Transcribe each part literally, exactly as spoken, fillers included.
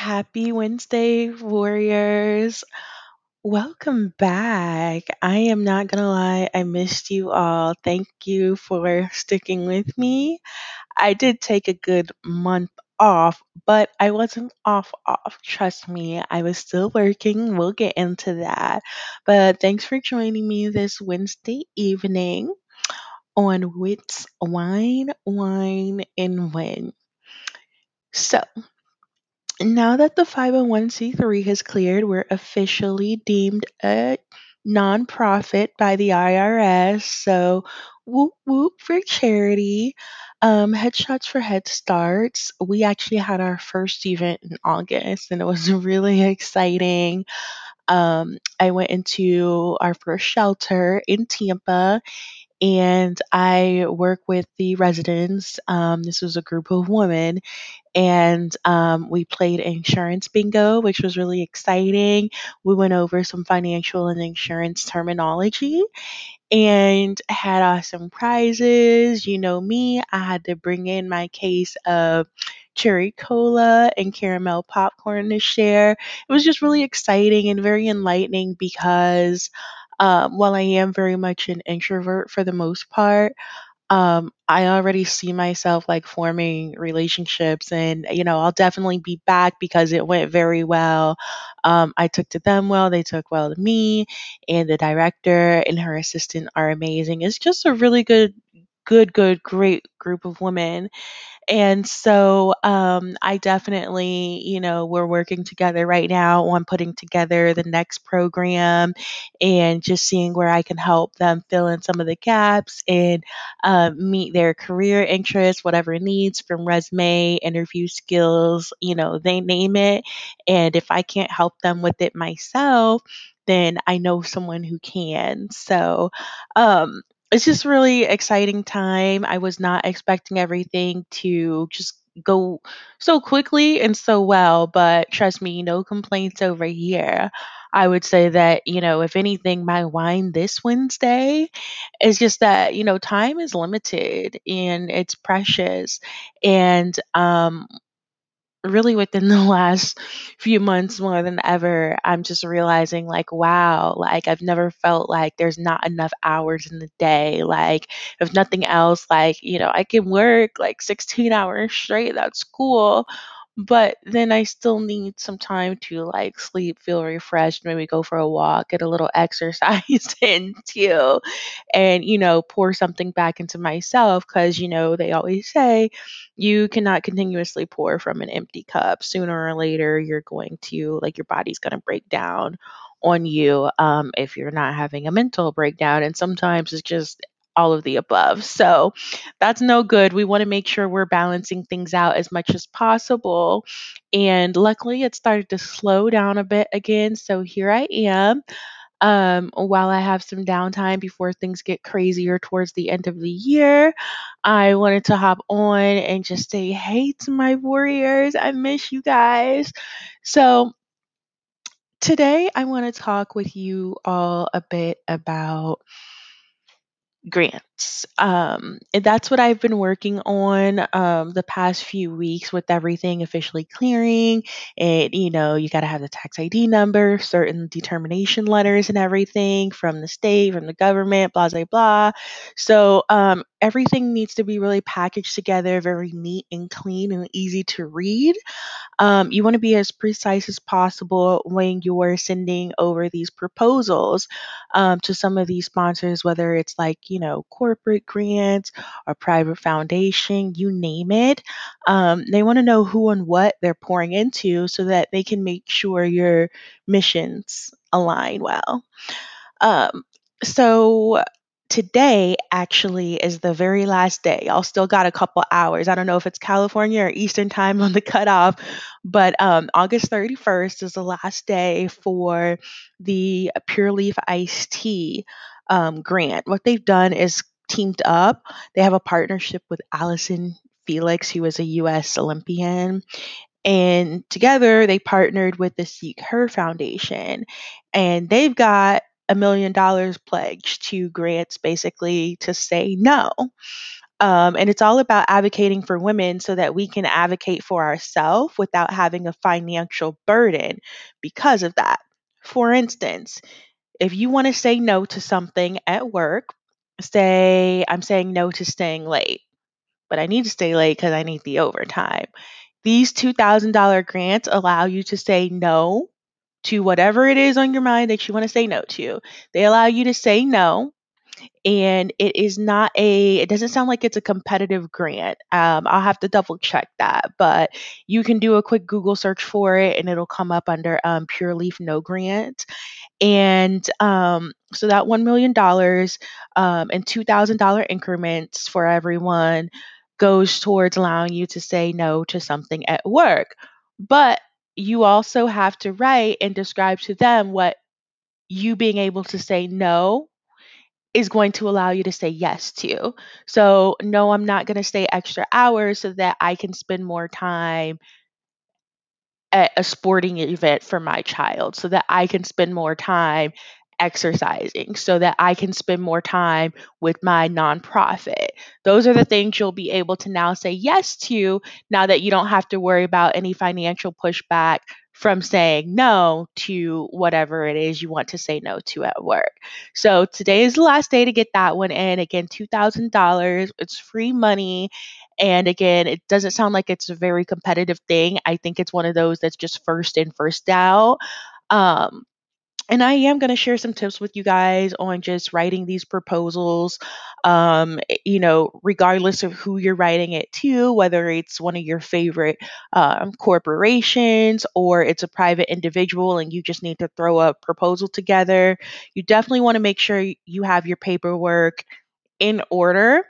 Happy Wednesday, Warriors. Welcome back. I am not going to lie, I missed you all. Thank you for sticking with me. I did take a good month off, but I wasn't off off. Trust me, I was still working. We'll get into that. But thanks for joining me this Wednesday evening on Wits Wine, Wine and Win. So, now that the five oh one c three has cleared, we're officially deemed a nonprofit by the I R S. So, whoop whoop for charity. Um, headshots for Head Starts. We actually had our first event in August, and it was really exciting. Um, I went into our first shelter in Tampa, and I work with the residents. Um, this was a group of women, and um, we played insurance bingo, which was really exciting. We went over some financial and insurance terminology and had awesome prizes. You know me, I had to bring in my case of cherry cola and caramel popcorn to share. It was just really exciting and very enlightening because Um, while I am very much an introvert for the most part, um, I already see myself like forming relationships, and, you know, I'll definitely be back because it went very well. Um, I took to them well, they took well to me, and the director and her assistant are amazing. It's just a really good, good, good, great group of women. And so um, I definitely, you know, we're working together right now on putting together the next program and just seeing where I can help them fill in some of the gaps and uh, meet their career interests, whatever needs, from resume, interview skills, you know, they name it. And if I can't help them with it myself, then I know someone who can. So, um, it's just really exciting time. I was not expecting everything to just go so quickly and so well, but trust me, no complaints over here. I would say that, you know, if anything, my wine this Wednesday is just that, you know, time is limited and it's precious. And um really within the last few months more than ever, I'm just realizing like, wow, like I've never felt like there's not enough hours in the day. Like if nothing else, like, you know, I can work like sixteen hours straight. That's cool. But then I still need some time to like sleep, feel refreshed, maybe go for a walk, get a little exercise and chill, and, you know, pour something back into myself. Cause, you know, they always say you cannot continuously pour from an empty cup. Sooner or later, you're going to like, your body's going to break down on you um, if you're not having a mental breakdown. And sometimes it's just all of the above. So that's no good. We want to make sure we're balancing things out as much as possible. And luckily it started to slow down a bit again. So here I am. Um, while I have some downtime before things get crazier towards the end of the year, I wanted to hop on and just say, hey to my warriors. I miss you guys. So today I want to talk with you all a bit about grants. Um, and that's what I've been working on um, the past few weeks with everything officially clearing. And, you know, you got to have the tax I D number, certain determination letters and everything from the state, from the government, blah, blah, blah. So um, everything needs to be really packaged together, very neat and clean and easy to read. Um, you want to be as precise as possible when you're sending over these proposals um, to some of these sponsors, whether it's like, you know, corporate grants or private foundation, you name it. Um, they want to know who and what they're pouring into so that they can make sure your missions align well. Um, so today actually is the very last day. I'll still got a couple hours. I don't know if it's California or Eastern time on the cutoff, but um, August thirty-first is the last day for the Pure Leaf Iced Tea um, grant. What they've done is teamed up. They have a partnership with Alison Felix, who is a U S Olympian. And together they partnered with the Seek Her Foundation. And they've got a million dollars pledged to grants basically to say no. Um, and it's all about advocating for women so that we can advocate for ourselves without having a financial burden because of that. For instance, if you want to say no to something at work, say I'm saying no to staying late, but I need to stay late because I need the overtime. These two thousand dollars grants allow you to say no to whatever it is on your mind that you want to say no to. They allow you to say no. And it is not a, it doesn't sound like it's a competitive grant. Um, I'll have to double check that, but you can do a quick Google search for it and it'll come up under um, Pure Leaf No Grant. And um, so that one million dollars um, in two thousand dollars increments for everyone goes towards allowing you to say no to something at work. But you also have to write and describe to them what you being able to say no is going to allow you to say yes to. So no, I'm not going to stay extra hours so that I can spend more time at a sporting event for my child, so that I can spend more time exercising, so that I can spend more time with my nonprofit. Those are the things you'll be able to now say yes to, now that you don't have to worry about any financial pushback from saying no to whatever it is you want to say no to at work. So today is the last day to get that one in. Again, two thousand dollars, it's free money. And again, it doesn't sound like it's a very competitive thing. I think it's one of those that's just first in, first out. Um, And I am going to share some tips with you guys on just writing these proposals, um, you know, regardless of who you're writing it to, whether it's one of your favorite um, corporations or it's a private individual and you just need to throw a proposal together. You definitely want to make sure you have your paperwork in order.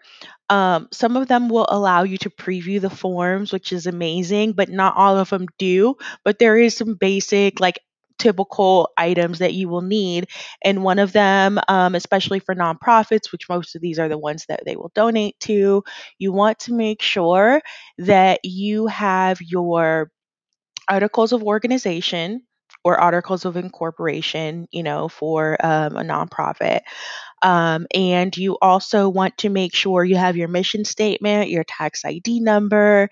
Um, some of them will allow you to preview the forms, which is amazing, but not all of them do. But there is some basic, like, typical items that you will need. And one of them, um, especially for nonprofits, which most of these are the ones that they will donate to, you want to make sure that you have your articles of organization or articles of incorporation, you know, for um, a nonprofit. Um, and you also want to make sure you have your mission statement, your tax I D number,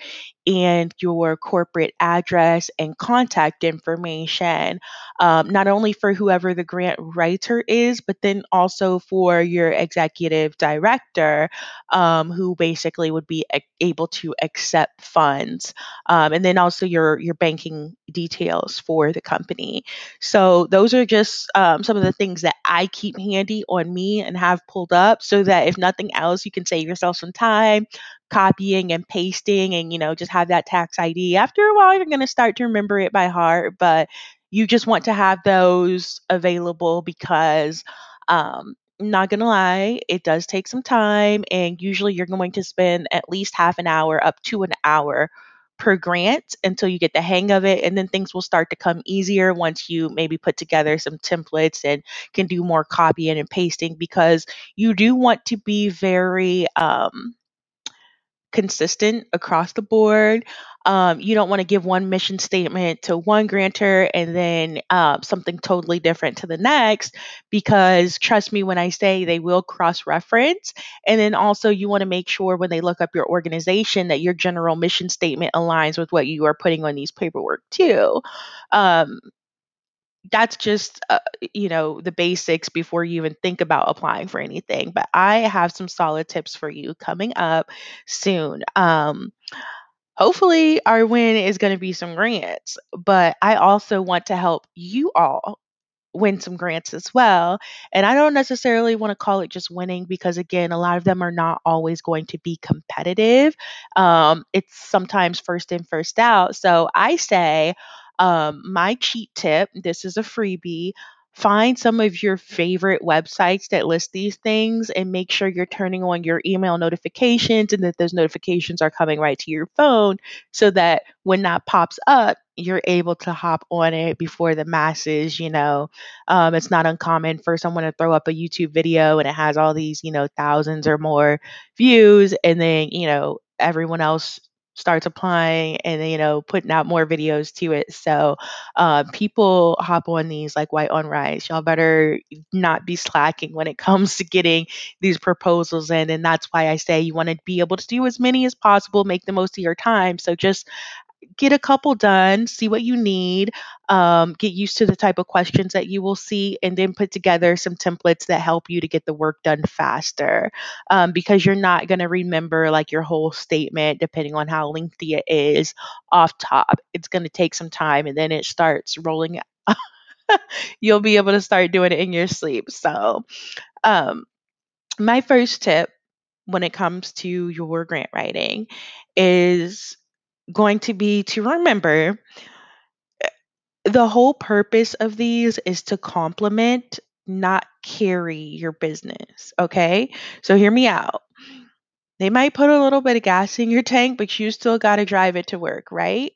and your corporate address and contact information, um, not only for whoever the grant writer is, but then also for your executive director, um, who basically would be able to accept funds, um, and then also your, your banking details for the company. So those are just um, some of the things that I keep handy on me and have pulled up, so that if nothing else, you can save yourself some time copying and pasting and, you know, just have that tax I D. After a while, you're going to start to remember it by heart, but you just want to have those available because, um, not going to lie, it does take some time, and usually you're going to spend at least half an hour up to an hour per grant until you get the hang of it. And then things will start to come easier once you maybe put together some templates and can do more copying and pasting, because you do want to be very um, consistent across the board. Um, you don't want to give one mission statement to one grantor and then uh, something totally different to the next, because trust me when I say they will cross-reference. And then also you want to make sure when they look up your organization that your general mission statement aligns with what you are putting on these paperwork too. Um, that's just, uh, you know, the basics before you even think about applying for anything. But I have some solid tips for you coming up soon. Um, hopefully our win is going to be some grants, but I also want to help you all win some grants as well. And I don't necessarily want to call it just winning, because again, a lot of them are not always going to be competitive. Um, it's sometimes first in, first out. So I say, Um, my cheat tip, this is a freebie, find some of your favorite websites that list these things and make sure you're turning on your email notifications and that those notifications are coming right to your phone, so that when that pops up, you're able to hop on it before the masses. You know, um, it's not uncommon for someone to throw up a YouTube video and it has all these, you know, thousands or more views, and then, you know, everyone else starts applying and, you know, putting out more videos to it. So uh, people hop on these like white on rice. Y'all better not be slacking when it comes to getting these proposals in. And that's why I say you want to be able to do as many as possible, make the most of your time. So just get a couple done, see what you need, um, get used to the type of questions that you will see, and then put together some templates that help you to get the work done faster, um, because you're not going to remember like your whole statement, depending on how lengthy it is, off top. It's going to take some time, and then it starts rolling out. You'll be able to start doing it in your sleep. So um, my first tip when it comes to your grant writing is going to be to remember the whole purpose of these is to complement, not carry your business. Okay, so hear me out. They might put a little bit of gas in your tank, but you still got to drive it to work, right?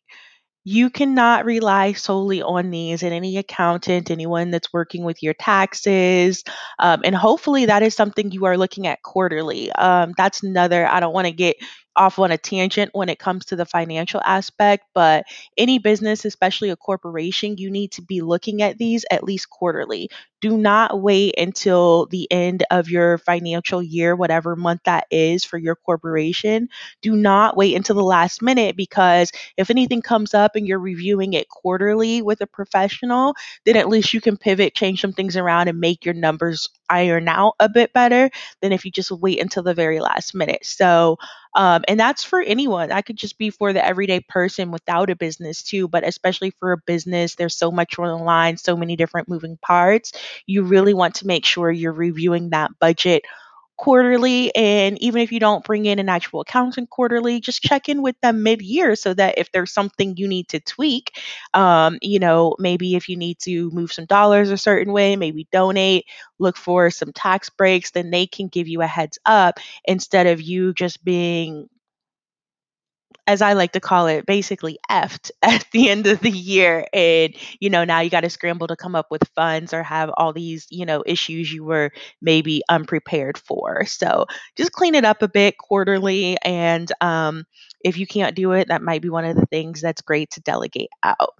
You cannot rely solely on these, and any accountant, anyone that's working with your taxes, um, and hopefully that is something you are looking at quarterly. Um, that's another, I don't want to get off on a tangent when it comes to the financial aspect, but any business, especially a corporation, you need to be looking at these at least quarterly. Do not wait until the end of your financial year, whatever month that is for your corporation. Do not wait until the last minute, because if anything comes up and you're reviewing it quarterly with a professional, then at least you can pivot, change some things around, and make your numbers iron out a bit better than if you just wait until the very last minute. So, Um, and that's for anyone. That could just be for the everyday person without a business too, but especially for a business, there's so much on the line, so many different moving parts. You really want to make sure you're reviewing that budget quarterly. And even if you don't bring in an actual accountant quarterly, just check in with them mid-year, so that if there's something you need to tweak, um, you know, maybe if you need to move some dollars a certain way, maybe donate, look for some tax breaks, then they can give you a heads up instead of you just being, as I like to call it, basically effed at the end of the year. And, you know, now you got to scramble to come up with funds or have all these, you know, issues you were maybe unprepared for. So just clean it up a bit quarterly. And um, if you can't do it, that might be one of the things that's great to delegate out.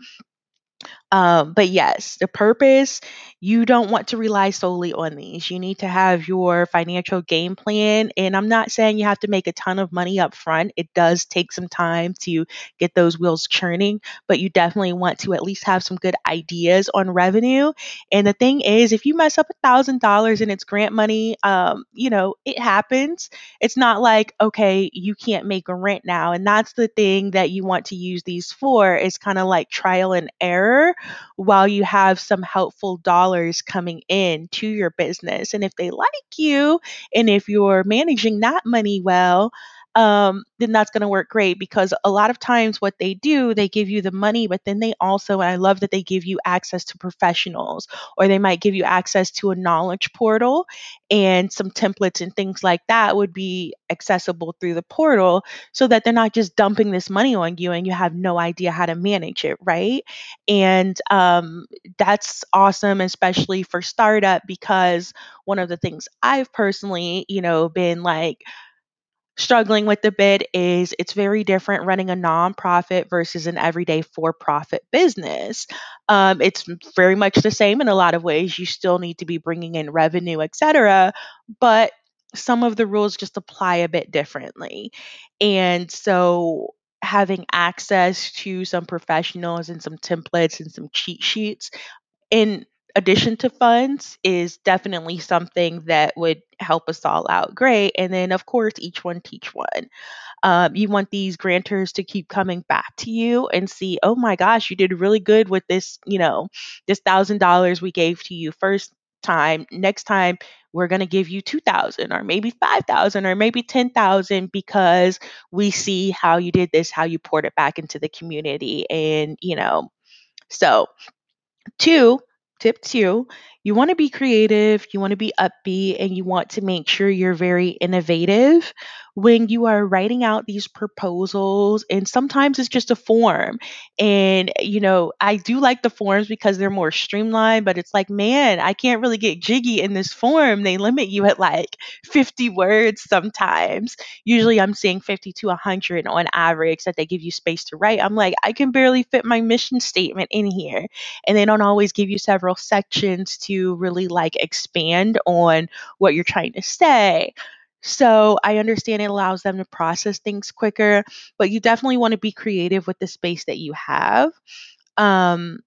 Um, but yes, the purpose, you don't want to rely solely on these. You need to have your financial game plan. And I'm not saying you have to make a ton of money up front. It does take some time to get those wheels churning, but you definitely want to at least have some good ideas on revenue. And the thing is, if you mess up a thousand dollars and it's grant money, um, you know, it happens. It's not like, okay, you can't make a rent now. And that's the thing that you want to use these for, is kind of like trial and error, while you have some helpful dollars coming in to your business. And if they like you, and if you're managing that money well, um, then that's going to work great, because a lot of times what they do, they give you the money, but then they also, and I love that they give you access to professionals, or they might give you access to a knowledge portal, and some templates and things like that would be accessible through the portal, so that they're not just dumping this money on you and you have no idea how to manage it, right? And um, that's awesome, especially for startup, because one of the things I've personally, you know, been like, struggling with the bit is it's very different running a nonprofit versus an everyday for-profit business. Um, it's very much the same in a lot of ways. You still need to be bringing in revenue, et cetera, but some of the rules just apply a bit differently. And so having access to some professionals and some templates and some cheat sheets in addition to funds is definitely something that would help us all out great. And then, of course, each one teach one. Um, you want these grantors to keep coming back to you and see, oh my gosh, you did really good with this, you know, this thousand dollars we gave to you first time. Next time, we're going to give you two thousand, or maybe five thousand, or maybe ten thousand, because we see how you did this, how you poured it back into the community. And, you know, so two. Tip two you want to be creative, you want to be upbeat, and you want to make sure you're very innovative when you are writing out these proposals. And sometimes it's just a form. And, you know, I do like the forms because they're more streamlined, but it's like, man, I can't really get jiggy in this form. They limit you at like fifty words sometimes. Usually I'm seeing fifty to one hundred on average that they give you space to write. I'm like, I can barely fit my mission statement in here. And they don't always give you several sections to really like expand on what you're trying to say. So I understand it allows them to process things quicker, but you definitely want to be creative with the space that you have. Um,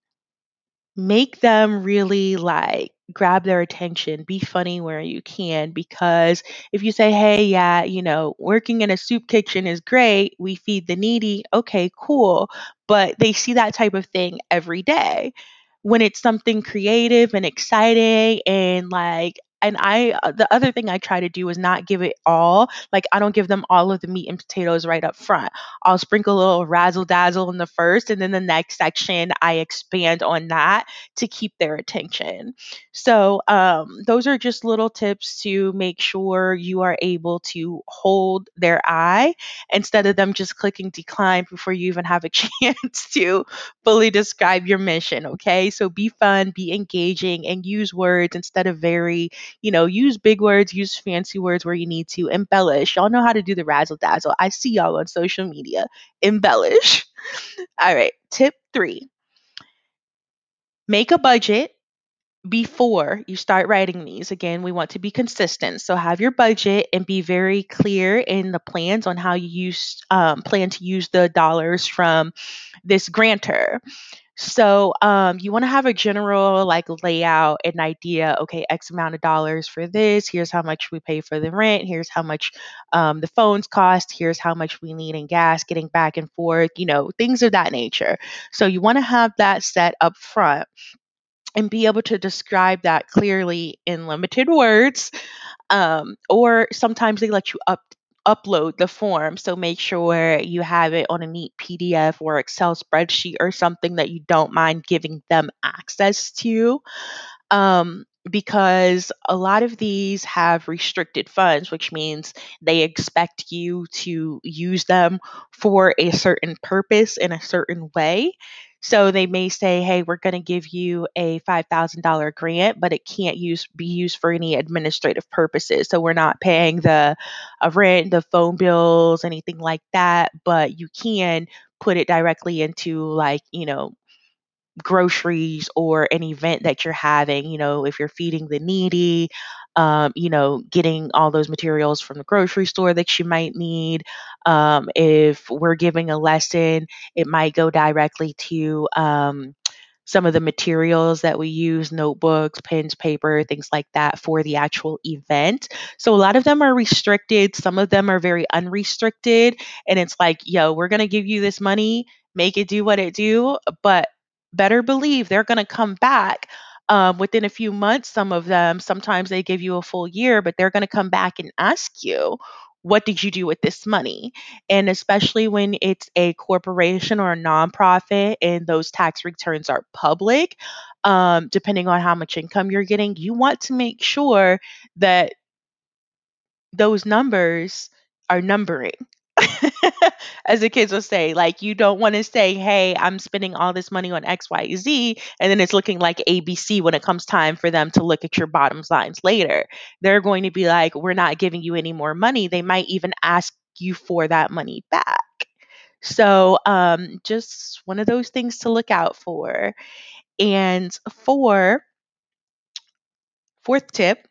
make them really like grab their attention, be funny where you can, because if you say, hey, yeah, you know, working in a soup kitchen is great, we feed the needy, okay, cool. But they see that type of thing every day. When it's something creative and exciting and like, And I, the other thing I try to do is not give it all. Like, I don't give them all of the meat and potatoes right up front. I'll sprinkle a little razzle dazzle in the first, and then the next section I expand on that to keep their attention. So um, those are just little tips to make sure you are able to hold their eye instead of them just clicking decline before you even have a chance to fully describe your mission. Okay, so be fun, be engaging, and use words instead of very You know, use big words, use fancy words where you need to. Embellish. Y'all know how to do the razzle dazzle. I see y'all on social media. Embellish. All right. Tip three. Make a budget before you start writing these. Again, we want to be consistent. So have your budget and be very clear in the plans on how you use um, plan to use the dollars from this grantor. So um, you want to have a general like layout and idea, okay, X amount of dollars for this. Here's how much we pay for the rent. Here's how much um, the phones cost. Here's how much we need in gas, getting back and forth, you know, things of that nature. So you want to have that set up front and be able to describe that clearly in limited words. Um, or sometimes they let you up. upload the form. So make sure you have it on a neat P D F or Excel spreadsheet or something that you don't mind giving them access to. Um, because a lot of these have restricted funds, which means they expect you to use them for a certain purpose in a certain way. So they may say, hey, we're going to give you a five thousand dollars grant, but it can't use be used for any administrative purposes. So we're not paying the uh, rent, the phone bills, anything like that, but you can put it directly into like, you know, groceries or an event that you're having, you know, if you're feeding the needy, um, you know, getting all those materials from the grocery store that you might need. Um, if we're giving a lesson, it might go directly to um, some of the materials that we use, notebooks, pens, paper, things like that for the actual event. So a lot of them are restricted. Some of them are very unrestricted. And it's like, yo, we're going to give you this money, make it do what it do. But better believe they're going to come back um, within a few months. Some of them, sometimes they give you a full year, but they're going to come back and ask you, what did you do with this money? And especially when it's a corporation or a nonprofit and those tax returns are public, um, depending on how much income you're getting, you want to make sure that those numbers are numbering. As the kids will say, like, you don't want to say, hey, I'm spending all this money on X, Y, Z, and then it's looking like A B C when it comes time for them to look at your bottom lines later. They're going to be like, we're not giving you any more money. They might even ask you for that money back. So um, just one of those things to look out for. And for fourth tip,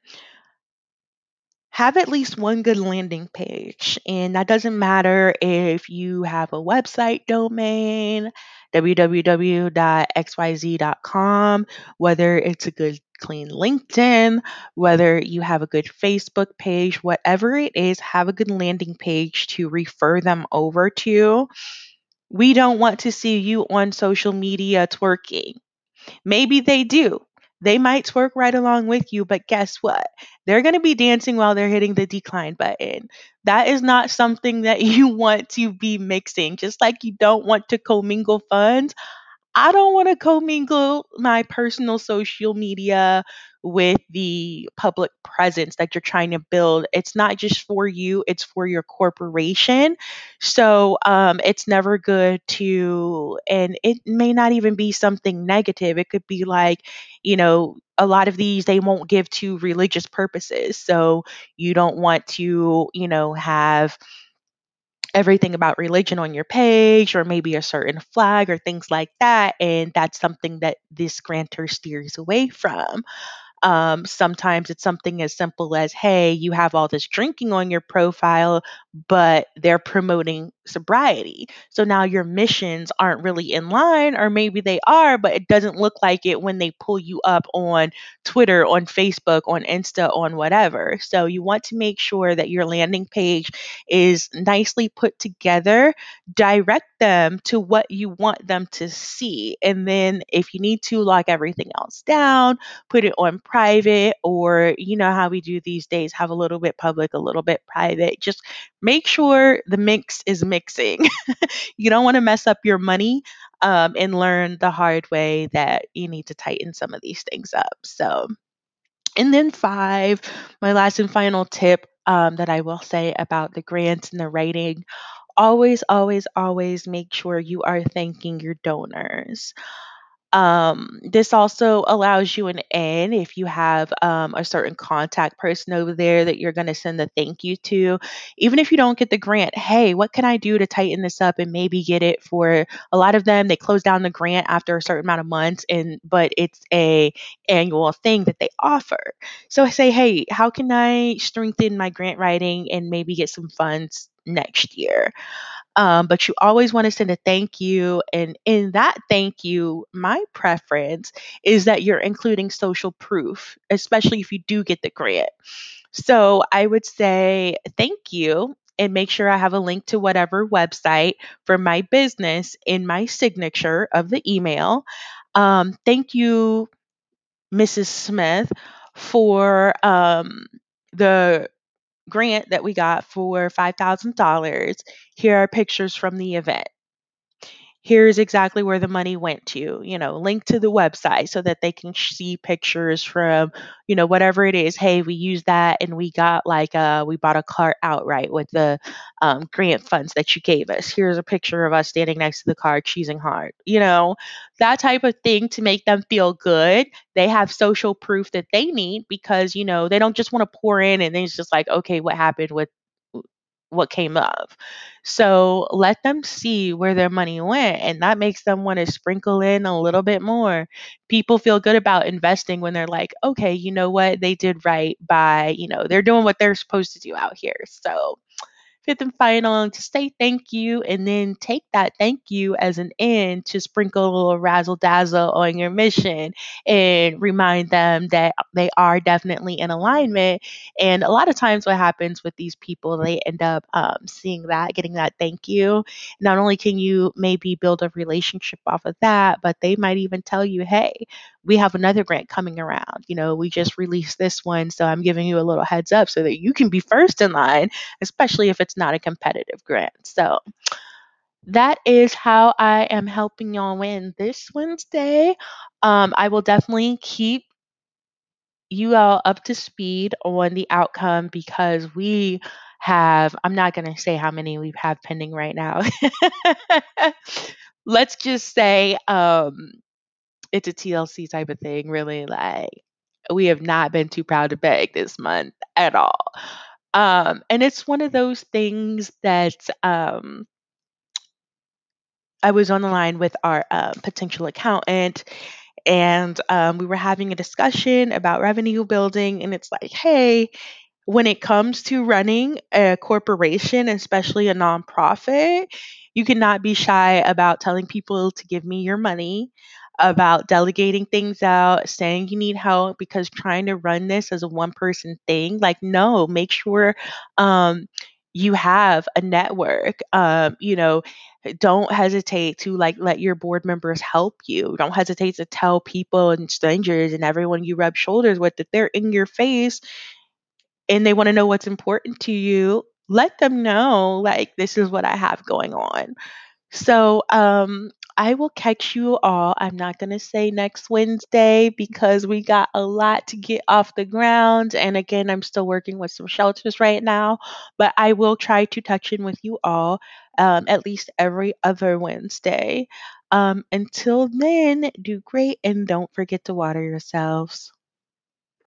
have at least one good landing page. And that doesn't matter if you have a website domain, w w w dot x y z dot com, whether it's a good, clean LinkedIn, whether you have a good Facebook page, whatever it is, have a good landing page to refer them over to. We don't want to see you on social media twerking. Maybe they do. They might twerk right along with you, but guess what? They're going to be dancing while they're hitting the decline button. That is not something that you want to be mixing. Just like you don't want to commingle funds, I don't want to commingle my personal social media with the public presence that you're trying to build. It's not just for you, it's for your corporation. So um, it's never good to, and it may not even be something negative. It could be like, you know, a lot of these they won't give to religious purposes. So you don't want to, you know, have everything about religion on your page, or maybe a certain flag or things like that. And that's something that this grantor steers away from. Um, sometimes it's something as simple as, hey, you have all this drinking on your profile, but they're promoting sobriety. So now your missions aren't really in line, or maybe they are, but it doesn't look like it when they pull you up on Twitter, on Facebook, on Insta, on whatever. So you want to make sure that your landing page is nicely put together, direct them to what you want them to see. And then if you need to, lock everything else down, put it on private, or you know how we do these days, have a little bit public, a little bit private. Just make sure the mix is mixing. You don't want to mess up your money um, and learn the hard way that you need to tighten some of these things up. So, and then five, my last and final tip um, that I will say about the grants and the writing, always, always, always make sure you are thanking your donors. Um, this also allows you an in if you have um, a certain contact person over there that you're going to send a thank you to. Even if you don't get the grant, hey, what can I do to tighten this up and maybe get it for a lot of them? They close down the grant after a certain amount of months, and but it's a annual thing that they offer. So I say, hey, how can I strengthen my grant writing and maybe get some funds next year? Um, but you always want to send a thank you. And in that thank you, my preference is that you're including social proof, especially if you do get the grant. So I would say thank you, and make sure I have a link to whatever website for my business in my signature of the email. Um, thank you, Missus Smith, for um, the grant that we got for five thousand dollars. Here are pictures from the event. Here's exactly where the money went to, you know, link to the website so that they can see pictures from, you know, whatever it is. Hey, we used that and we got like a, we bought a car outright with the um, grant funds that you gave us. Here's a picture of us standing next to the car, cheesing hard, you know, that type of thing to make them feel good. They have social proof that they need, because, you know, they don't just want to pour in and then it's just like, okay, what happened with what came up. So let them see where their money went, and that makes them want to sprinkle in a little bit more. People feel good about investing when they're like, okay, you know what, they did right by, you know, they're doing what they're supposed to do out here. So fifth and final, to say thank you, and then take that thank you as an end to sprinkle a little razzle dazzle on your mission and remind them that they are definitely in alignment. And a lot of times what happens with these people, they end up um, seeing that, getting that thank you. Not only can you maybe build a relationship off of that, but they might even tell you, hey, we have another grant coming around. You know, we just released this one, so I'm giving you a little heads up so that you can be first in line, especially if it's not a competitive grant. So that is how I am helping y'all win this Wednesday. Um, I will definitely keep you all up to speed on the outcome, because we have, I'm not going to say how many we have pending right now. Let's just say, um, it's a T L C type of thing, really. Like, we have not been too proud to beg this month at all. Um, and it's one of those things that um, I was on the line with our uh, potential accountant, and um, we were having a discussion about revenue building. And it's like, hey, when it comes to running a corporation, especially a nonprofit, you cannot be shy about telling people to give me your money, about delegating things out, saying you need help, because trying to run this as a one person thing, like, no, make sure um, you have a network. Um, you know, don't hesitate to like let your board members help you. Don't hesitate to tell people and strangers and everyone you rub shoulders with that they're in your face and they want to know what's important to you. Let them know, like, this is what I have going on. So um, I will catch you all. I'm not going to say next Wednesday because we got a lot to get off the ground. And again, I'm still working with some shelters right now, but I will try to touch in with you all um, at least every other Wednesday. Um, until then, do great and don't forget to water yourselves.